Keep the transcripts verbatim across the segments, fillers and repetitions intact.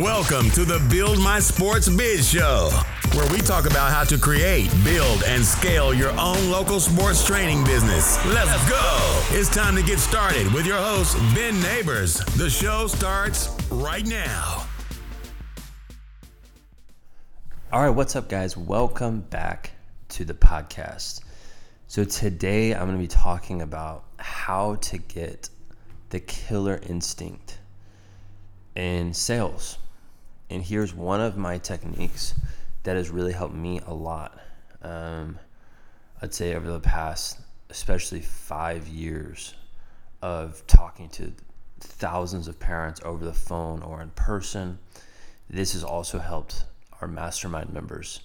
Welcome to the Build My Sports Biz Show, where we talk about how to create, build, and scale your own local sports training business. Let's go! It's time to get started with your host, Ben Neighbors. The show starts right now. All right, what's up, guys? Welcome back to the podcast. So today I'm going to be talking about how to get the killer instinct in sales. And here's one of my techniques that has really helped me a lot. Um, I'd say over the past, especially five years of talking to thousands of parents over the phone or in person, this has also helped our mastermind members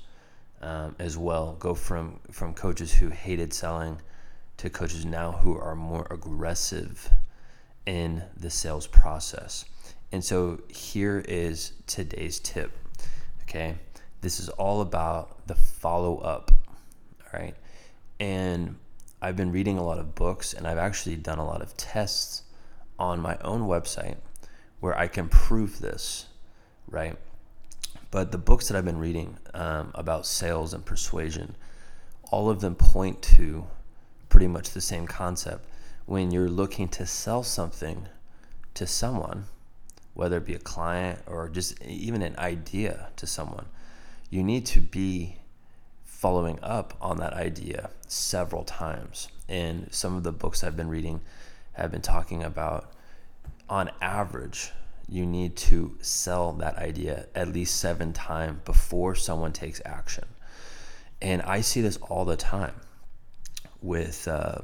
um, as well go from, from coaches who hated selling to coaches now who are more aggressive in the sales process. And so here is today's tip, okay? This is all about the follow-up, all right? And I've been reading a lot of books, and I've actually done a lot of tests on my own website where I can prove this, right? But the books that I've been reading um, about sales and persuasion, all of them point to pretty much the same concept. When you're looking to sell something to someone, whether it be a client or just even an idea to someone, you need to be following up on that idea several times. And some of the books I've been reading have been talking about, on average, you need to sell that idea at least seven times before someone takes action. And I see this all the time with, uh,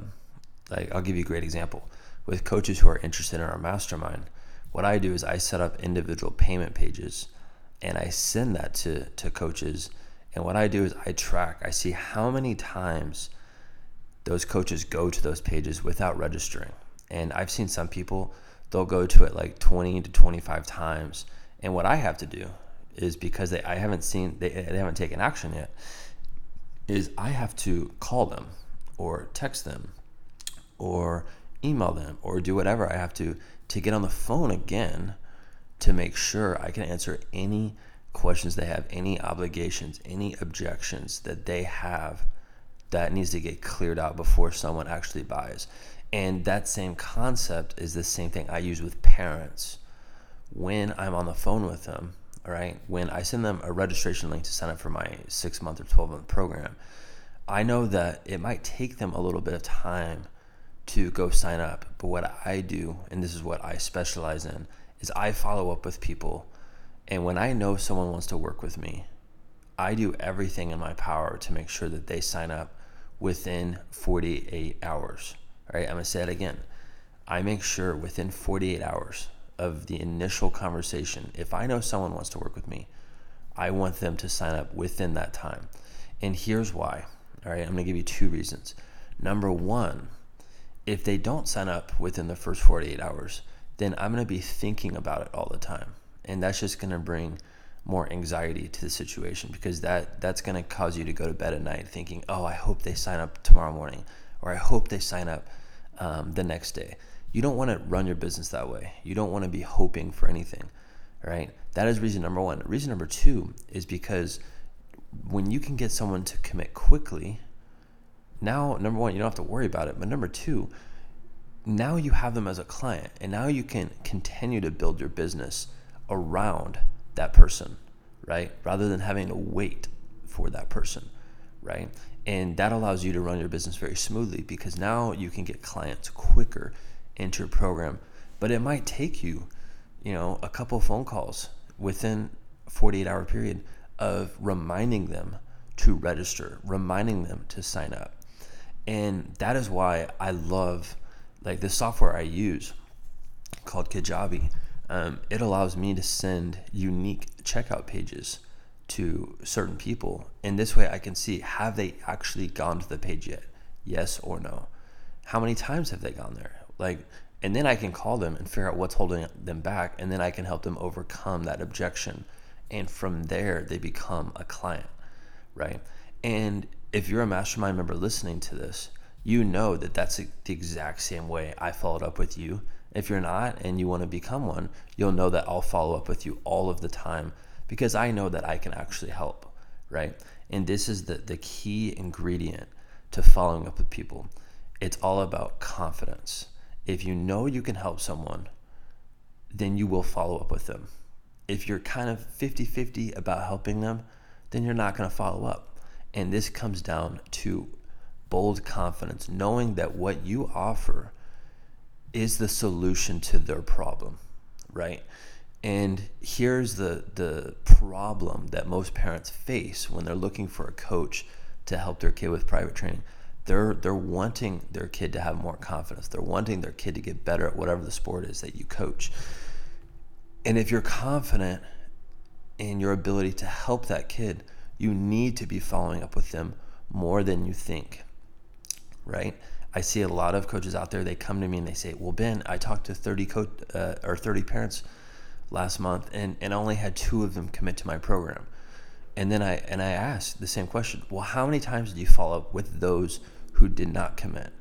like, I'll give you a great example. With coaches who are interested in our mastermind, what I do is I set up individual payment pages and I send that to, to coaches. And what I do is I track, I see how many times those coaches go to those pages without registering. And I've seen some people, they'll go to it like twenty to twenty-five times. And what I have to do is, because they I haven't seen, they, they haven't taken action yet, is I have to call them or text them or email them or do whatever I have to to get on the phone again to make sure I can answer any questions they have, any obligations, any objections that they have that needs to get cleared out before someone actually buys. And that same concept is the same thing I use with parents when I'm on the phone with them, all right? When I send them a registration link to sign up for my six-month or twelve-month program, I know that it might take them a little bit of time to go sign up. But what I do, and this is what I specialize in, is I follow up with people. And when I know someone wants to work with me, I do everything in my power to make sure that they sign up within forty-eight hours. All right, I'm gonna say it again. I make sure within forty-eight hours of the initial conversation, if I know someone wants to work with me, I want them to sign up within that time. And here's why. All right, I'm gonna give you two reasons. Number one, if they don't sign up within the first forty-eight hours, then I'm going to be thinking about it all the time. And that's just going to bring more anxiety to the situation, because that that's going to cause you to go to bed at night thinking, oh, I hope they sign up tomorrow morning, or I hope they sign up um, the next day. You don't want to run your business that way. You don't want to be hoping for anything, right? That is reason number one. Reason number two is because when you can get someone to commit quickly, now, number one, you don't have to worry about it. But number two, now you have them as a client, and now you can continue to build your business around that person, right? Rather than having to wait for that person, right? And that allows you to run your business very smoothly, because now you can get clients quicker into your program. But it might take you, you know, a couple phone calls within a forty-eight hour period of reminding them to register, reminding them to sign up. And that is why I love, like, the software I use called Kajabi. Um, it allows me to send unique checkout pages to certain people. And this way I can see, have they actually gone to the page yet? Yes or no? How many times have they gone there? Like, and then I can call them and figure out what's holding them back. And then I can help them overcome that objection. And from there, they become a client, right? And if you're a mastermind member listening to this, you know that that's the exact same way I followed up with you If you're not and you want to become one, you'll know that I'll follow up with you all of the time because I know that I can actually help, right? And this is the, the key ingredient to following up with people. It's all about confidence. If you know you can help someone, then you will follow up with them. If you're kind of fifty-fifty about helping them, then you're not going to follow up. And this comes down to bold confidence, knowing that what you offer is the solution to their problem, right? And here's the the problem that most parents face when they're looking for a coach to help their kid with private training. They're they're wanting their kid to have more confidence. They're wanting their kid to get better at whatever the sport is that you coach. And if you're confident in your ability to help that kid, you need to be following up with them more than you think, right? I see a lot of coaches out there, they come to me and they say, well, Ben, I talked to thirty co- uh, or thirty parents last month and, and I only had two of them commit to my program. And then I and I asked the same question, well, how many times did you follow up with those who did not commit?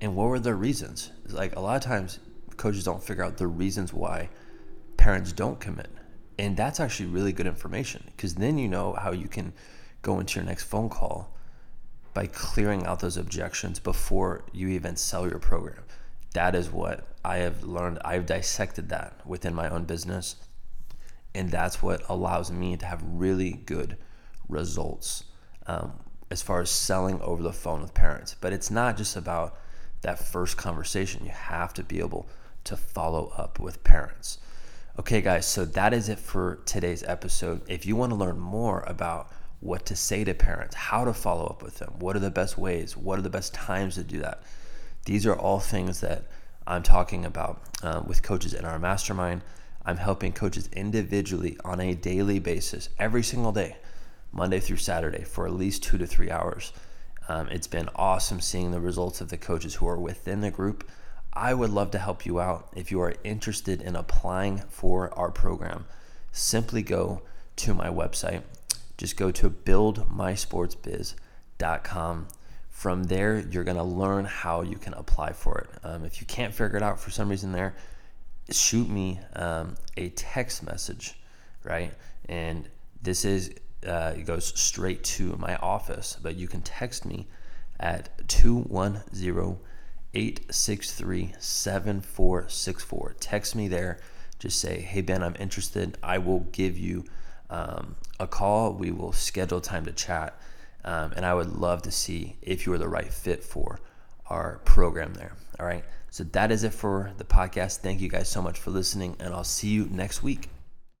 And what were their reasons? It's like a lot of times coaches don't figure out the reasons why parents don't commit. And that's actually really good information because then you know how you can go into your next phone call by clearing out those objections before you even sell your program. That is what I have learned. I've dissected that within my own business. And that's what allows me to have really good results um, as far as selling over the phone with parents. But it's not just about that first conversation. You have to be able to follow up with parents. Okay, guys, so that is it for today's episode. If you want to learn more about what to say to parents, how to follow up with them, what are the best ways, what are the best times to do that, these are all things that I'm talking about uh, with coaches in our mastermind. I'm helping coaches individually on a daily basis, every single day, Monday through Saturday, for at least two to three hours. Um, it's been awesome seeing the results of the coaches who are within the group. I would love to help you out. If you are interested in applying for our program, simply go to my website. Just go to build my sports biz dot com. From there, you're going to learn how you can apply for it. Um, if you can't figure it out for some reason there, shoot me um, a text message, right? And this is uh, it goes straight to my office, but you can text me at two one zero, eight six three, seven four six four. Text me there. Just say, hey, Ben, I'm interested. I will give you Um, a call. We will schedule time to chat, um, and I would love to see if you are the right fit for our program there. All right, so that is it for the podcast. Thank you guys so much for listening, and I'll see you next week.